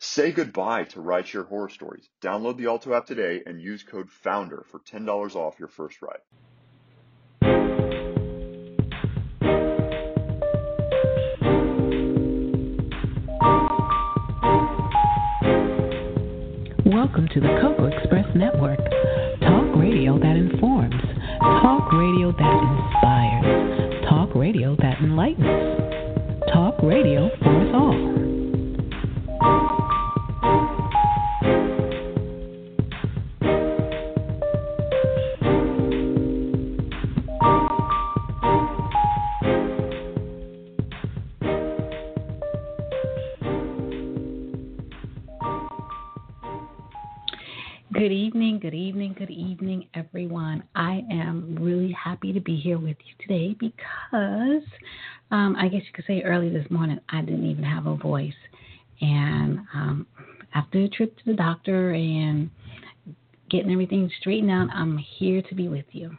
Say goodbye to rideshare horror stories. Download the Alto app today and use code FOUNDER for $10 off your first ride. Welcome to the Coco Express Network. Talk radio that informs. Talk radio that inspires. Talk radio that enlightens. Talk radio for us all. Good evening, everyone. I am really happy to be here with you today because I guess you could say early this morning I didn't even have a voice. And after a trip to the doctor and getting everything straightened out, I'm here to be with you.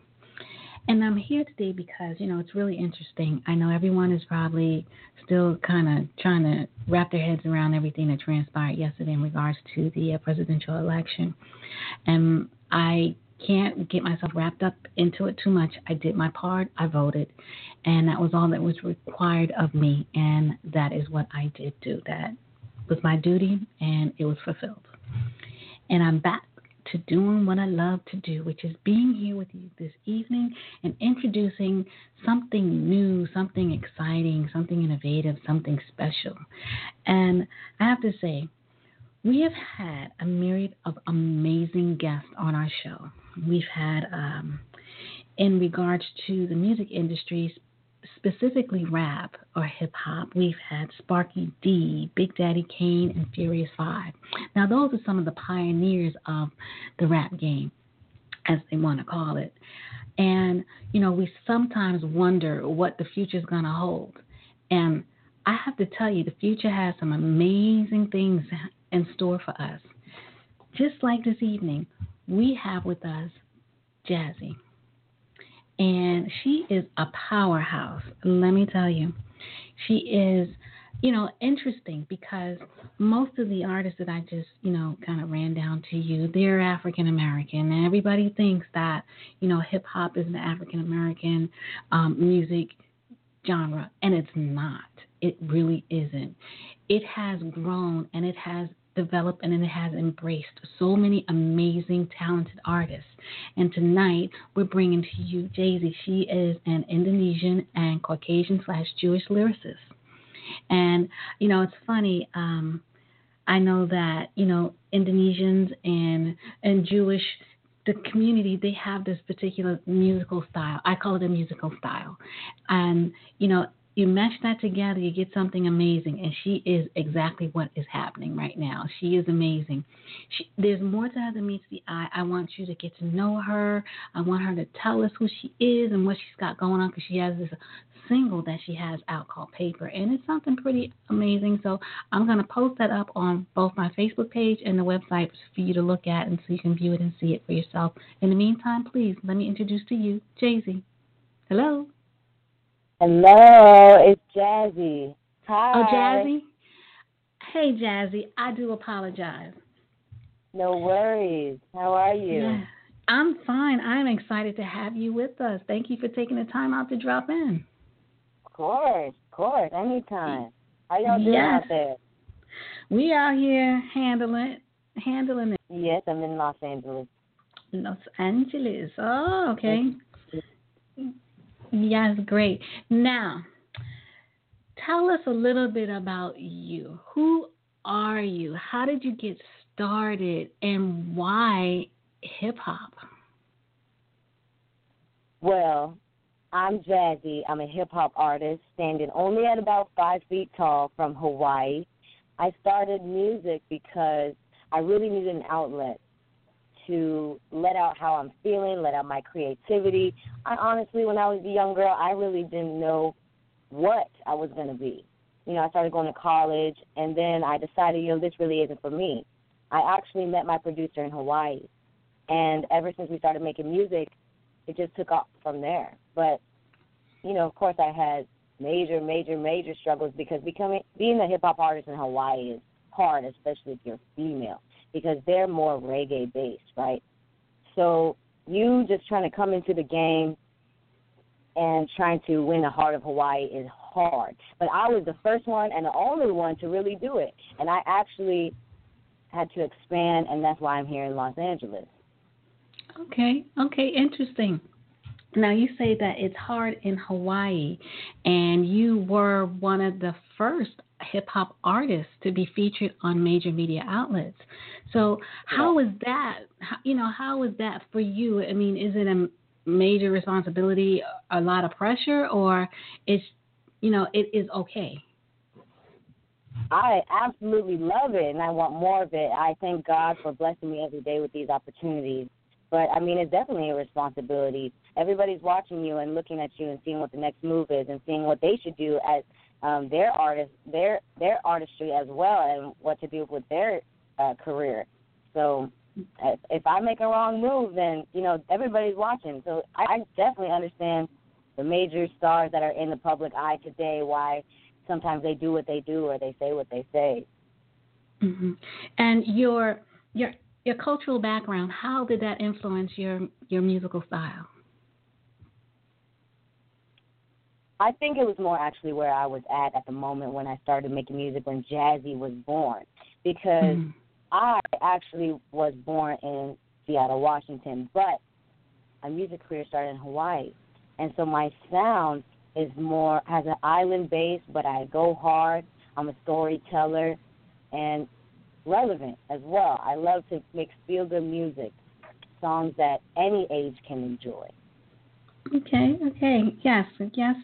And I'm here today because, you know, it's really interesting. I know everyone is probably still kind of trying to wrap their heads around everything that transpired yesterday in regards to the presidential election. And I can't get myself wrapped up into it too much. I did my part. I voted. And that was all that was required of me. And that is what I did do. That was my duty, and it was fulfilled. And I'm back to doing what I love to do, which is being here with you this evening and introducing something new, something exciting, something innovative, something special. And I have to say, we have had a myriad of amazing guests on our show. We've had, in regards to the music industries, specifically rap or hip-hop, we've had Sparky D, Big Daddy Kane, and Furious Five. Now, those are some of the pioneers of the rap game, as they want to call it. And, you know, we sometimes wonder what the future is going to hold. And I have to tell you, the future has some amazing things in store for us. Just like this evening, we have with us Jazi. And she is a powerhouse, let me tell you. She is, you know, interesting because most of the artists that I just, you know, kind of ran down to you, they're African-American. And everybody thinks that, you know, hip-hop is an African-American music genre. And it's not. It really isn't. It has grown and it has developed and it has embraced so many amazing, talented artists. And tonight, we're bringing to you Jazi. She is an Indonesian and Caucasian/Jewish lyricist. And, you know, it's funny. I know that, you know, Indonesians and Jewish, the community, they have this particular musical style. I call it a musical style. And, you know, you mesh that together, you get something amazing, and she is exactly what is happening right now. She is amazing. There's more to her than meets the eye. I want you to get to know her. I want her to tell us who she is and what she's got going on because she has this single that she has out called Paper, and it's something pretty amazing. So I'm going to post that up on both my Facebook page and the website for you to look at, and so you can view it and see it for yourself. In the meantime, please let me introduce to you Jazi. Hello. Hello, it's Jazi. Hi. Oh, Jazi? Hey, Jazi. I do apologize. No worries. How are you? Yeah, I'm fine. I'm excited to have you with us. Thank you for taking the time out to drop in. Of course. Anytime. How y'all doing out there? We out here handling it. Yes, I'm in Los Angeles. Oh, okay. Yes, great. Now, tell us a little bit about you. Who are you? How did you get started, and why hip-hop? Well, I'm Jazi. I'm a hip-hop artist, standing only at about 5 feet tall from Hawaii. I started music because I really needed an outlet. to let out how I'm feeling, let out my creativity. I honestly, when I was a young girl, I really didn't know what I was going to be. You know, I started going to college, and then I decided, you know, this really isn't for me. I actually met my producer in Hawaii, and ever since we started making music, it just took off from there. But, you know, of course I had major struggles because being a hip-hop artist in Hawaii is hard, especially if you're female, because they're more reggae-based, right? So you just trying to come into the game and trying to win the heart of Hawaii is hard. But I was the first one and the only one to really do it, and I actually had to expand, and that's why I'm here in Los Angeles. Okay, interesting. Now, you say that it's hard in Hawaii, and you were one of the first hip-hop artists to be featured on major media outlets. So how was that, how was that for you? I mean, is it a major responsibility, a lot of pressure, or it is okay? I absolutely love it, and I want more of it. I thank God for blessing me every day with these opportunities. But, I mean, it's definitely a responsibility. Everybody's watching you and looking at you and seeing what the next move is and seeing what they should do as their artistry as well, and what to do with their career. So if I make a wrong move, then, everybody's watching. So I definitely understand the major stars that are in the public eye today, why sometimes they do what they do or they say what they say. Mm-hmm. And your cultural background, how did that influence your musical style? I think it was more actually where I was at the moment when I started making music, when Jazi was born, because I actually was born in Seattle, Washington, but my music career started in Hawaii. And so my sound is more, has an island base, but I go hard. I'm a storyteller, and relevant as well. I love to make feel-good music, songs that any age can enjoy. Okay. Yes,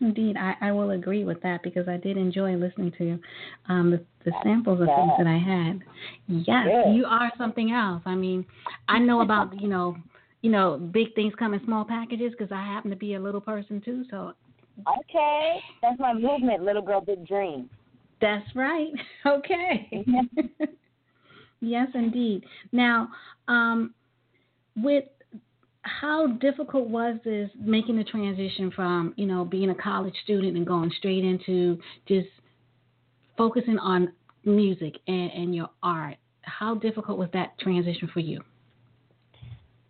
indeed. I will agree with that because I did enjoy listening to the samples of things that I had. Yes, you are something else. I mean, I know about, big things come in small packages because I happen to be a little person too, so. Okay, that's my movement, Little Girl, Big Dream. That's right. Okay. Yes, indeed. Now, with how difficult was this making the transition from, being a college student and going straight into just focusing on music and your art? How difficult was that transition for you?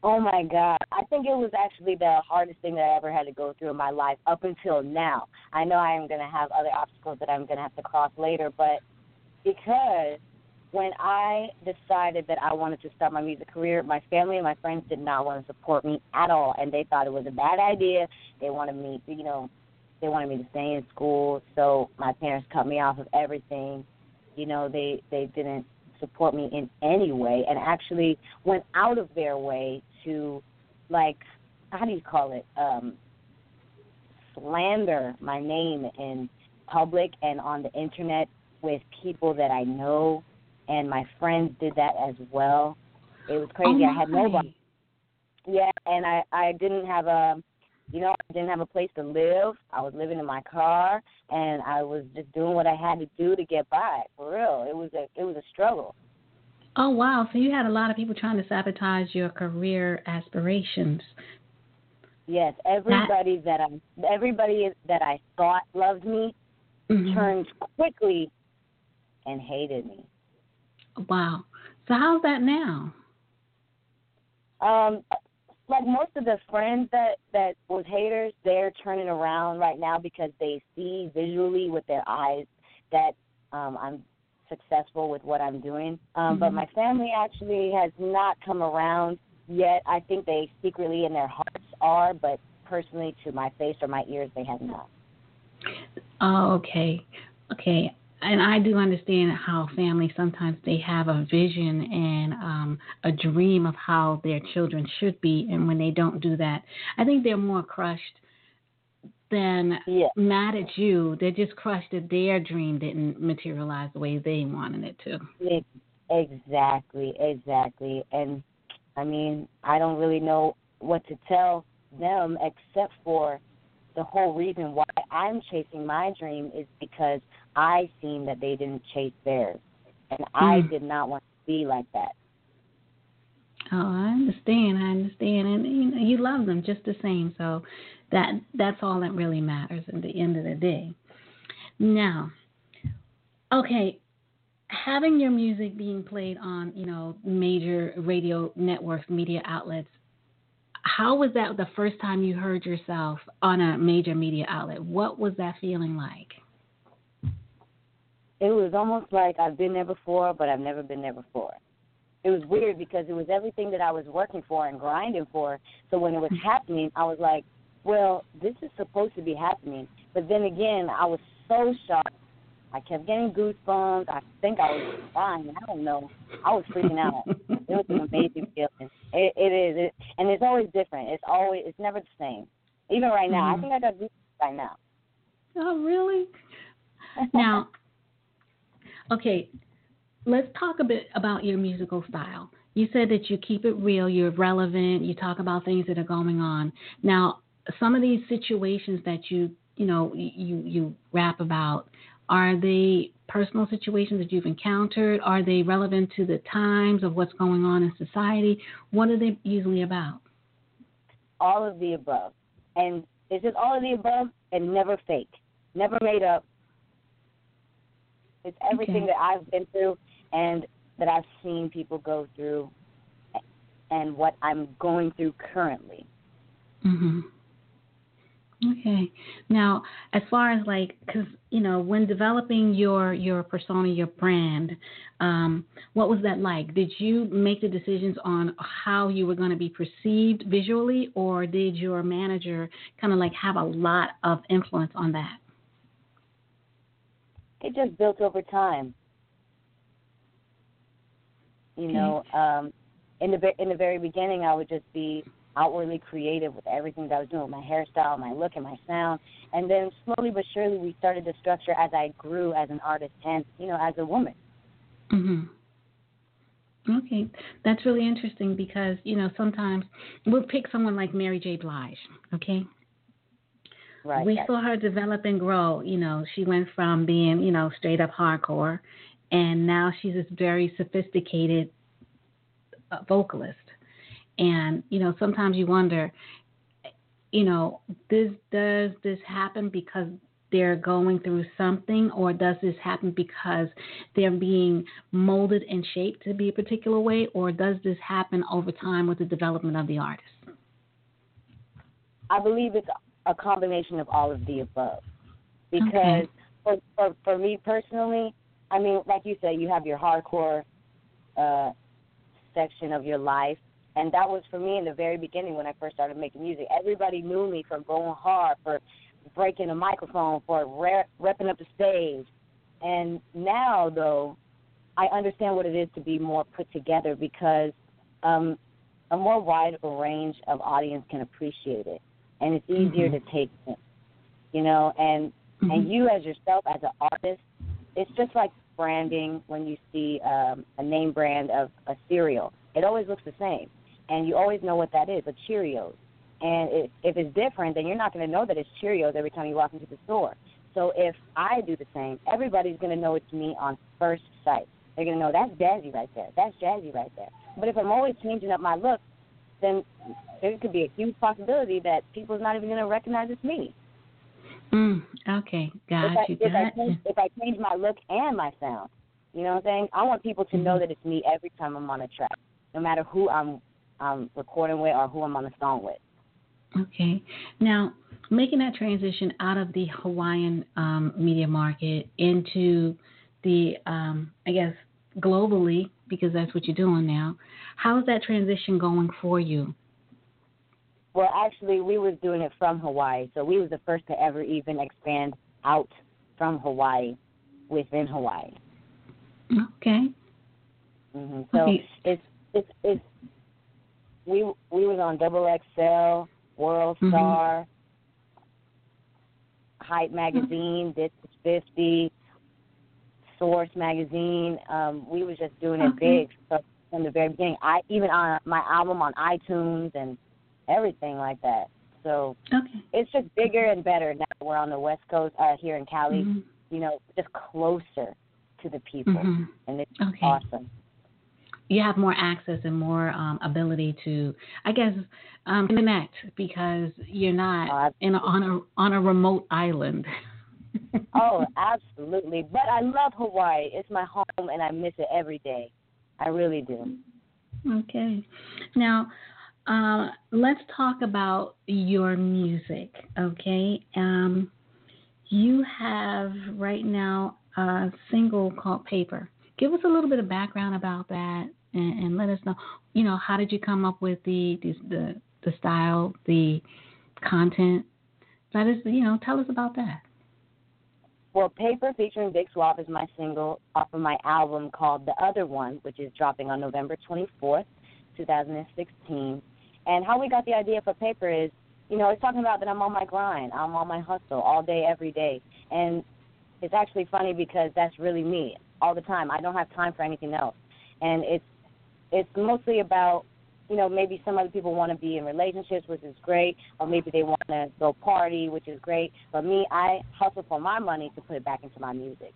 Oh, my God. I think it was actually the hardest thing that I ever had to go through in my life up until now. I know I am going to have other obstacles that I'm going to have to cross later, but because when I decided that I wanted to start my music career, my family and my friends did not want to support me at all, and they thought it was a bad idea. They wanted me, they wanted me to stay in school, so my parents cut me off of everything. They didn't support me in any way and actually went out of their way to, slander my name in public and on the internet with people that I know. And my friends did that as well. It was crazy. I had nobody. Yeah, and I didn't have a place to live. I was living in my car, and I was just doing what I had to do to get by. For real, it was a struggle. Oh wow! So you had a lot of people trying to sabotage your career aspirations. Yes, everybody that I thought loved me turned quickly and hated me. Wow. So how's that now? Most of the friends that was haters, they're turning around right now because they see visually with their eyes that I'm successful with what I'm doing. But my family actually has not come around yet. I think they secretly in their hearts are, but personally to my face or my ears, they have not. Oh, okay. And I do understand how families sometimes they have a vision and a dream of how their children should be, and when they don't do that, I think they're more crushed than mad at you. They're just crushed that their dream didn't materialize the way they wanted it to. Exactly. And I mean, I don't really know what to tell them except for the whole reason why I'm chasing my dream is because I seen that they didn't chase theirs. And I did not want to be like that. Oh, I understand. And you know, you love them just the same. So that's all that really matters at the end of the day. Now, okay, having your music being played on, you know, major radio networks, media outlets, how was that the first time you heard yourself on a major media outlet? What was that feeling like? It was almost like I've been there before, but I've never been there before. It was weird because it was everything that I was working for and grinding for. So when it was happening, I was like, well, this is supposed to be happening. But then again, I was so shocked. I kept getting goosebumps. I think I was dying. I don't know. I was freaking out. It was an amazing feeling. It is. And it's always different. It's never the same. Even right now. I think I got goosebumps right now. Oh, really? Now, okay, let's talk a bit about your musical style. You said that you keep it real. You're relevant. You talk about things that are going on. Now, some of these situations that you rap about, are they personal situations that you've encountered? Are they relevant to the times of what's going on in society? What are they usually about? All of the above. And it's just all of the above and never fake, never made up. It's everything that I've been through and that I've seen people go through and what I'm going through currently. Mm-hmm. Okay. Now, as far as because, you know, when developing your persona, your brand, what was that like? Did you make the decisions on how you were going to be perceived visually, or did your manager kind of have a lot of influence on that? It just built over time. In the very beginning, I would just be outwardly creative with everything that I was doing, with my hairstyle, my look, and my sound. And then slowly but surely we started to structure as I grew as an artist and, as a woman. Mm-hmm. Okay. That's really interesting because, sometimes we'll pick someone like Mary J. Blige, okay? Right. We saw her develop and grow. She went from being, straight up hardcore, and now she's this very sophisticated vocalist. And, sometimes you wonder, does this happen because they're going through something, or does this happen because they're being molded and shaped to be a particular way, or does this happen over time with the development of the artist? I believe it's a combination of all of the above. Because for me personally, I mean, like you said, you have your hardcore section of your life. And that was for me in the very beginning when I first started making music. Everybody knew me from going hard, for breaking a microphone, for repping up the stage. And now, though, I understand what it is to be more put together because a more wide range of audience can appreciate it. And it's easier to take in, and you as yourself, as an artist, it's just like branding when you see a name brand of a cereal. It always looks the same. And you always know what that is, a Cheerios. And if it's different, then you're not going to know that it's Cheerios every time you walk into the store. So if I do the same, everybody's going to know it's me on first sight. They're going to know that's Jazi right there. That's Jazi right there. But if I'm always changing up my look, then there could be a huge possibility that people's not even going to recognize it's me. Okay, gotcha. If I change my look and my sound, you know what I'm saying? I want people to know that it's me every time I'm on a track, no matter who I'm recording with or who I'm on a song with. Okay. Now, making that transition out of the Hawaiian media market into the, I guess, globally, because that's what you're doing now, how is that transition going for you? Well, actually, we was doing it from Hawaii, so we was the first to ever even expand out from Hawaii within Hawaii. Okay. Mm-hmm. So it's we was on XXL, World Star, Hype Magazine, This Is 50, Source Magazine. We was just doing it big. So from the very beginning. Even on my album on iTunes and everything like that. So it's just bigger and better now that we're on the West Coast here in Cali. Mm-hmm. You know, just closer to the people, mm-hmm. and it's awesome. You have more access and more ability to, I guess, connect because you're not on a remote island. Oh, absolutely. But I love Hawaii. It's my home, and I miss it every day. I really do. Okay. Now, let's talk about your music, okay? You have right now a single called Paper. Give us a little bit of background about that and let us know, you know, how did you come up with the style, the content? Let us, you know, tell us about that. Well, Paper featuring Big Swap is my single off of my album called The Other One, which is dropping on November 24th, 2016. And how we got the idea for Paper is, you know, it's talking about that I'm on my grind, I'm on my hustle all day, every day. And it's actually funny because that's really me all the time. I don't have time for anything else. And it's mostly about, you know, maybe some other people want to be in relationships, which is great, or maybe they want to go party, which is great. But me, I hustle for my money to put it back into my music.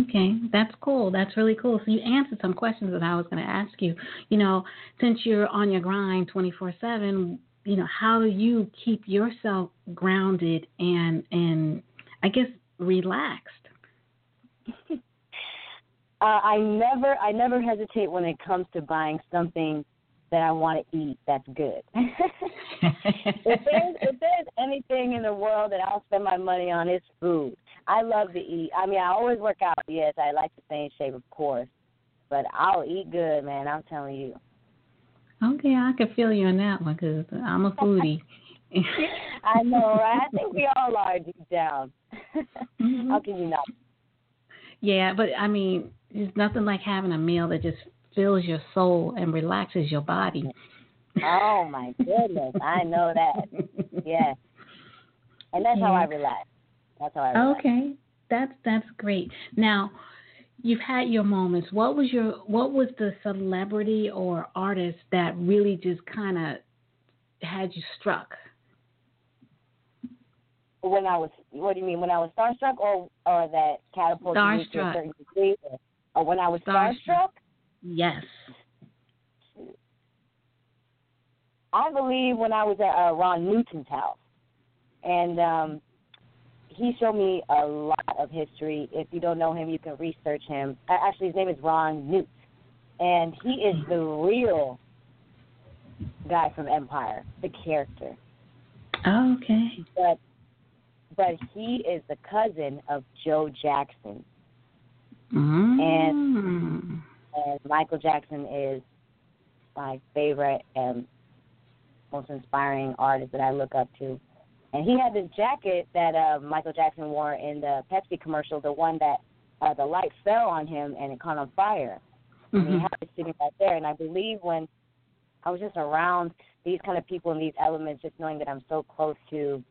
Okay, that's cool. That's really cool. So you answered some questions that I was going to ask you. You know, since you're on your grind 24/7, you know, how do you keep yourself grounded and I guess relaxed? I never hesitate when it comes to buying something that I want to eat that's good. If there's anything in the world that I'll spend my money on, it's food. I love to eat. I mean, I always work out. Yes, I like to stay in shape, of course. But I'll eat good, man. I'm telling you. Okay, I can feel you on that one because I'm a foodie. I know, right? I think we all are deep down. Mm-hmm. How can you not? Yeah, but, I mean, there's nothing like having a meal that just fills your soul and relaxes your body. Oh, my goodness. I know that. Yeah. And that's how I relax. That's how I relax. Okay. That's great. Now, you've had your moments. What was the celebrity or artist that really just kind of had you struck? What do you mean? When I was starstruck, or that catapulted me to a certain degree? Or when I was starstruck? Yes. I believe when I was at Ron Newton's house. And he showed me a lot of history. If you don't know him, you can research him. Actually, his name is Ron Newt. And he is the real guy from Empire, the character. Oh, okay. But he is the cousin of Joe Jackson. Mm. And Michael Jackson is my favorite and most inspiring artist that I look up to. And he had this jacket that Michael Jackson wore in the Pepsi commercial, the one that the light fell on him and it caught on fire. Mm-hmm. And he had it sitting right there. And I believe when I was just around these kind of people and these elements, just knowing that I'm so close to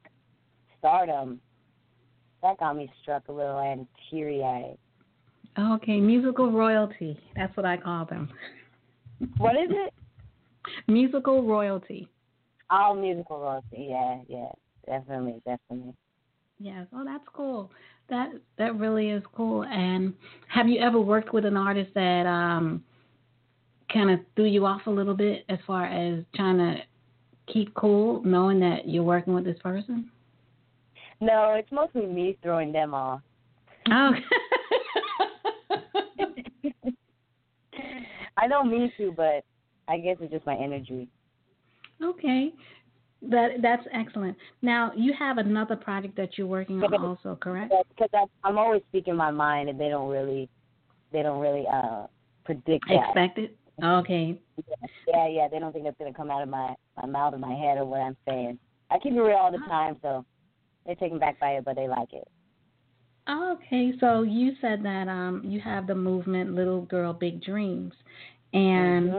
stardom, that got me struck a little and teary-eyed. Okay, musical royalty. That's what I call them. What is it? Musical royalty. Oh, musical royalty. Yeah, definitely. Yes. Oh, that's cool. That really is cool. And have you ever worked with an artist that kind of threw you off a little bit as far as trying to keep cool, knowing that you're working with this person? No, it's mostly me throwing them off. Oh. I don't mean to, but I guess it's just my energy. Okay. That's excellent. Now, you have another project that you're working on also, correct? Because I'm always speaking my mind, and they don't really predict that. Expect it? Okay. Yeah. They don't think that's going to come out of my mouth or my head or what I'm saying. I keep it real all the time, so they're taken back by it, but they like it. Okay, so you said that you have the movement Little Girl Big Dreams, and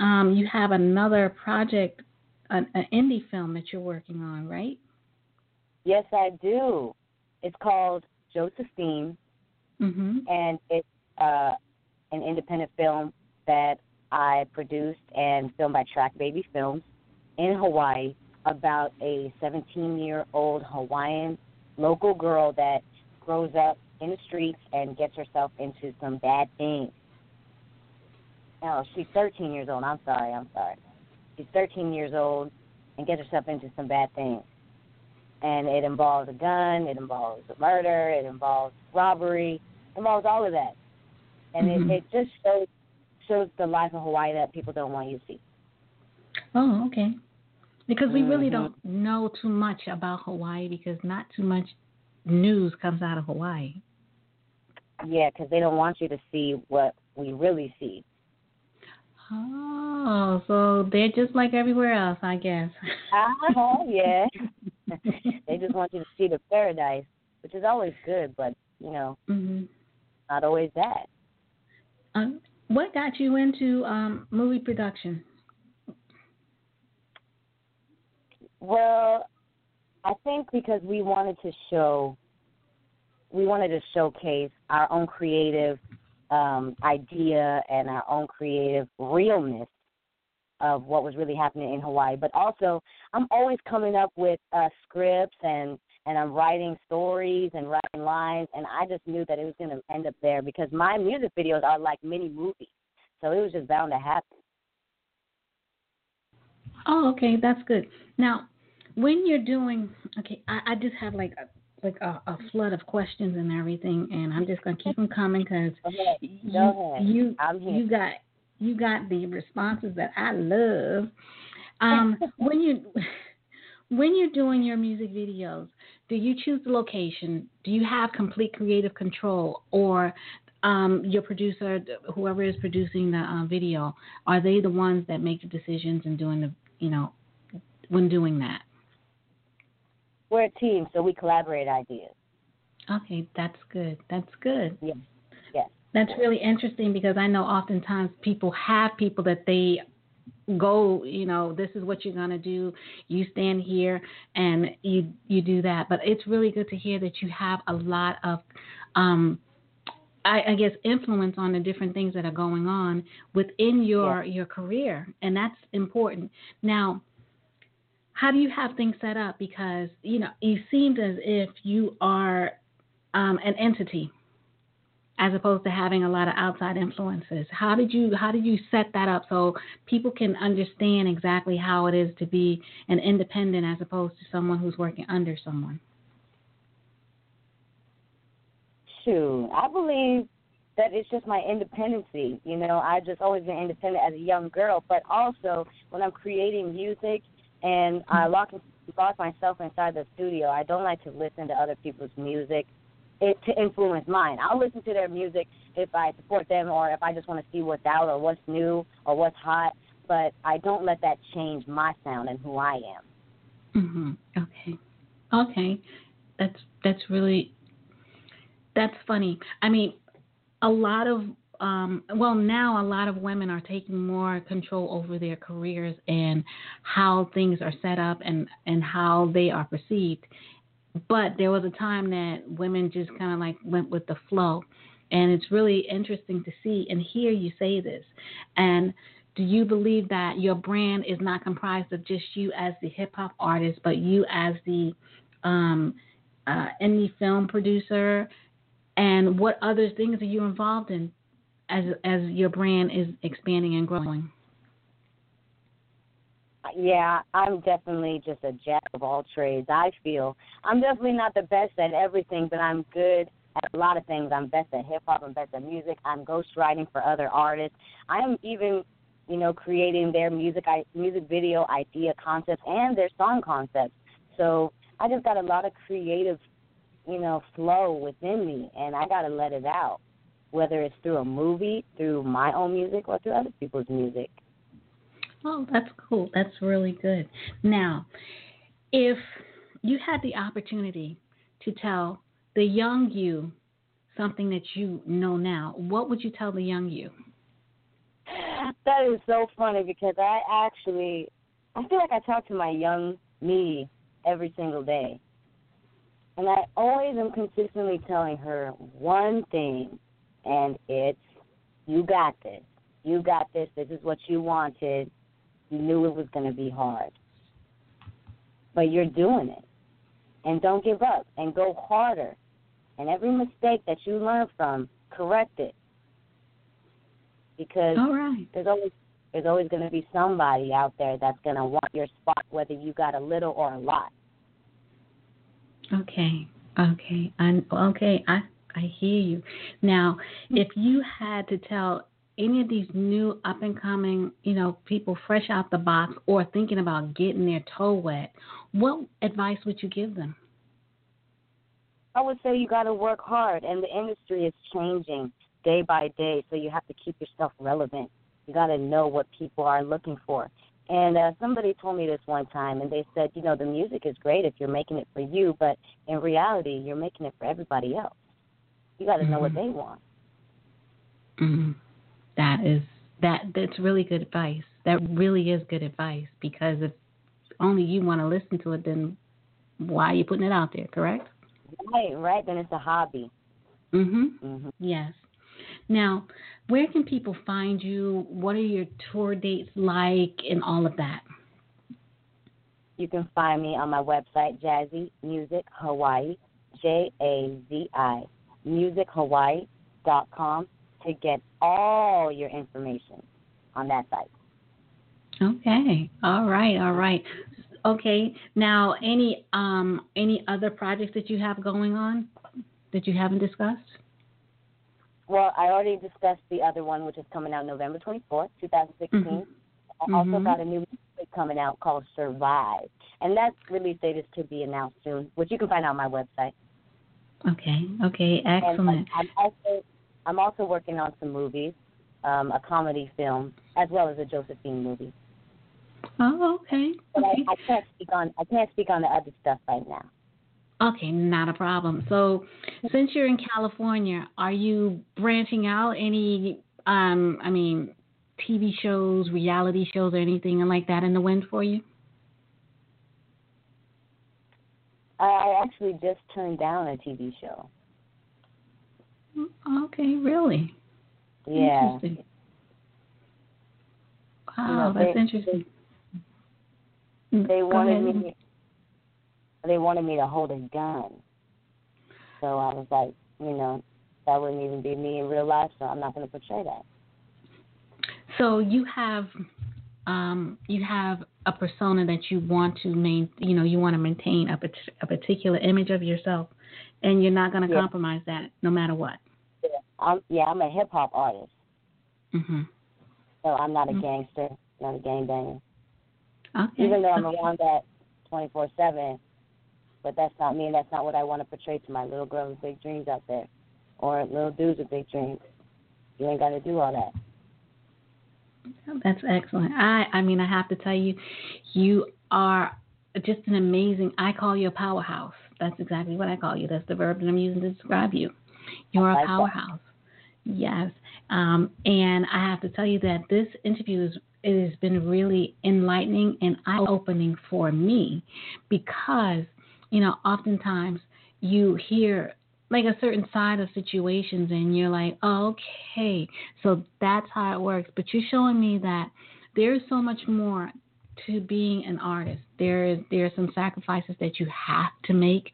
mm-hmm. You have another project, an indie film that you're working on, right? Yes, I do. It's called Josephine, mm-hmm. and it's an independent film that I produced and filmed by Track Baby Films in Hawaii about a 17-year-old Hawaiian local girl that grows up in the streets and gets herself into some bad things. Oh, she's 13 years old. I'm sorry. She's 13 years old and gets herself into some bad things. And it involves a gun, it involves a murder, it involves robbery, it involves all of that. And it just shows the life of Hawaii that people don't want you to see. Oh, okay. Because we really don't know too much about Hawaii because not too much news comes out of Hawaii. Yeah, because they don't want you to see what we really see. Oh, so they're just like everywhere else, I guess. Yeah. They just want you to see the paradise, which is always good, but, you know, not always that. What got you into movie production? Well, I think because we wanted to showcase our own creative idea and our own creative realness of what was really happening in Hawaii. But also, I'm always coming up with scripts and I'm writing stories and writing lines, and I just knew that it was going to end up there because my music videos are like mini movies. So it was just bound to happen. Oh, okay, that's good. Now, when you're doing, okay, I just have like a flood of questions and everything, and I'm just gonna keep them coming because you got the responses that I love. When you're doing your music videos, do you choose the location? Do you have complete creative control, or your producer, whoever is producing the video, are they the ones that make the decisions and doing the, you know, when doing that? We're a team, so we collaborate ideas. Okay, that's good. That's good. Yeah. Yes. That's really interesting because I know oftentimes people have people that they go, you know, this is what you're going to do. You stand here and you do that. But it's really good to hear that you have a lot of, I guess, influence on the different things that are going on within your career, and that's important. Now, how do you have things set up? Because, you know, you seemed as if you are an entity as opposed to having a lot of outside influences. How did you set that up so people can understand exactly how it is to be an independent as opposed to someone who's working under someone? Shoot, I believe that it's just my independency. You know, I've just always been independent as a young girl, but also when I'm creating music, and I lock myself inside the studio. I don't like to listen to other people's music to influence mine. I'll listen to their music if I support them or if I just want to see what's out or what's new or what's hot, but I don't let that change my sound and who I am. Mm-hmm. Okay. That's funny. I mean, a lot of, now a lot of women are taking more control over their careers and how things are set up and how they are perceived. But there was a time that women just kind of like went with the flow. And it's really interesting to see and hear you say this. And do you believe that your brand is not comprised of just you as the hip-hop artist, but you as the indie film producer? And what other things are you involved in as your brand is expanding and growing? Yeah, I'm definitely just a jack of all trades, I feel. I'm definitely not the best at everything, but I'm good at a lot of things. I'm best at hip-hop, I'm best at music, I'm ghostwriting for other artists. I'm even, you know, creating their music video idea concepts and their song concepts. So I just got a lot of creative, you know, flow within me, and I got to let it out, whether it's through a movie, through my own music, or through other people's music. Oh, that's cool. That's really good. Now, if you had the opportunity to tell the young you something that you know now, what would you tell the young you? That is so funny because I feel like I talk to my young me every single day. And I always am consistently telling her one thing, and it's You got this. You got this. This is what you wanted. You knew it was going to be hard. But you're doing it. And don't give up. And go harder. And every mistake that you learn from, correct it. Because there's always going to be somebody out there that's going to want your spot, whether you got a little or a lot. Okay, I hear you. Now, if you had to tell any of these new up and coming, people fresh out the box or thinking about getting their toe wet, what advice would you give them? I would say you got to work hard, and the industry is changing day by day, so you have to keep yourself relevant. You got to know what people are looking for. And somebody told me this one time, and they said, the music is great if you're making it for you, but in reality, you're making it for everybody else. You got to know what they want. Mm-hmm. That's really good advice. That really is good advice, because if only you want to listen to it, then why are you putting it out there, correct? Right. Then it's a hobby. Mm-hmm. Yes. Now, where can people find you? What are your tour dates like and all of that? You can find me on my website, Jazi Music Hawaii, Jazi, musichawaii.com, to get all your information on that site. Okay. All right. Okay. Now, any other projects that you have going on that you haven't discussed? Well, I already discussed The Other One, which is coming out November 24th, 2016. Mm-hmm. I also got a new movie coming out called Survive. And that release date is to be announced soon, which you can find out on my website. Okay, excellent. And I'm also working on some movies, a comedy film, as well as a Josephine movie. Oh, okay. But I can't speak on the other stuff right now. Okay, not a problem. So, since you're in California, are you branching out any, TV shows, reality shows, or anything like that in the wind for you? I actually just turned down a TV show. Okay, really? Yeah. Interesting. Wow, that's interesting. They wanted me. They wanted me to hold a gun. So I was like, that wouldn't even be me in real life, so I'm not going to portray that. So you have a persona that you want to maintain, you want to maintain a particular image of yourself, and you're not going to compromise that no matter what. Yeah, I'm a hip-hop artist. Mm-hmm. So I'm not a gangster, not a gangbanger. Okay. Even though I'm around that 24/7, but that's not me, and that's not what I want to portray to my little girls with big dreams out there, or little dudes with big dreams. You ain't got to do all that. That's excellent. I have to tell you, you are just an amazing, I call you a powerhouse. That's exactly what I call you. That's the verb that I'm using to describe you. You're a powerhouse. Yes. And I have to tell you that this interview has been really enlightening and eye-opening for me, because oftentimes you hear like a certain side of situations and you're like, okay, so that's how it works. But you're showing me that there's so much more to being an artist. There are some sacrifices that you have to make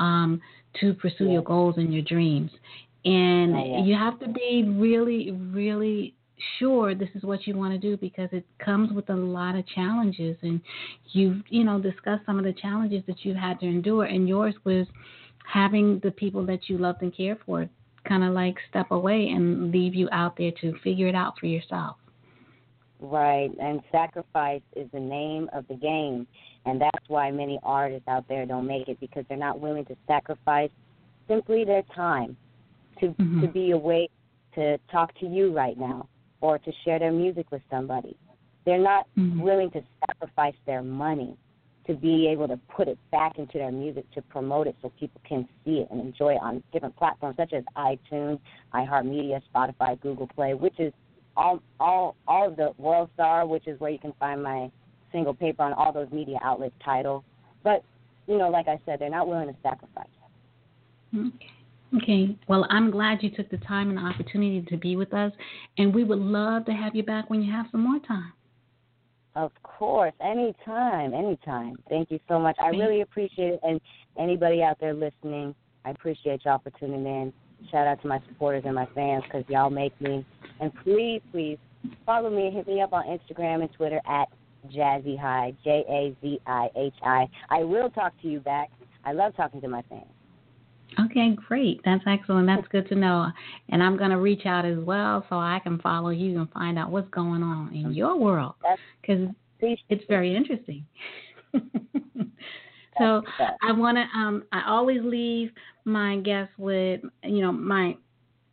to pursue your goals and your dreams. And you have to be really, really sure this is what you want to do, because it comes with a lot of challenges, and you've discussed some of the challenges that you had to endure, and yours was having the people that you loved and cared for kind of like step away and leave you out there to figure it out for yourself. Right, and sacrifice is the name of the game, and that's why many artists out there don't make it, because they're not willing to sacrifice simply their time to be awake, to talk to you right now, or to share their music with somebody. They're not willing to sacrifice their money to be able to put it back into their music, to promote it so people can see it and enjoy it on different platforms such as iTunes, iHeartMedia, Spotify, Google Play, which is all of the World Star, which is where you can find my single Paper on all those media outlets, Tidal. But, like I said, they're not willing to sacrifice. Okay. Okay. Well, I'm glad you took the time and the opportunity to be with us, and we would love to have you back when you have some more time. Of course. Anytime. Thank you so much. I really appreciate it. And anybody out there listening, I appreciate y'all for tuning in. Shout out to my supporters and my fans because y'all make me. And please, please follow me and hit me up on Instagram and Twitter at Jazi High, JAZIHI. I will talk to you back. I love talking to my fans. Okay, great. That's excellent. That's good to know. And I'm going to reach out as well so I can follow you and find out what's going on in your world because it's very interesting. So I want to. I always leave my guests with, you know, my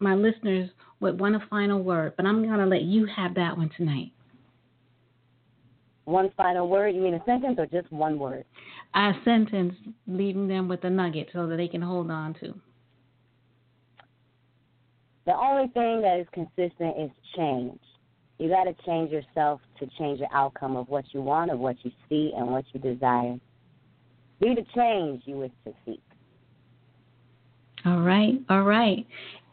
listeners with one final word, but I'm going to let you have that one tonight. One final word? You mean a sentence or just one word? A sentence, leaving them with a nugget so that they can hold on to. The only thing that is consistent is change. You got to change yourself to change the outcome of what you want, of what you see, and what you desire. Be the change you wish to seek. All right.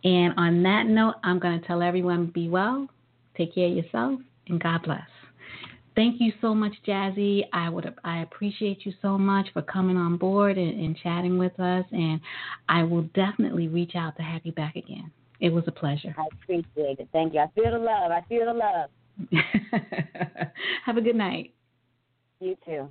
And on that note, I'm going to tell everyone be well, take care of yourself, and God bless. Thank you so much, Jazi. I appreciate you so much for coming on board and chatting with us, and I will definitely reach out to have you back again. It was a pleasure. I appreciate it. Thank you. I feel the love. Have a good night. You too.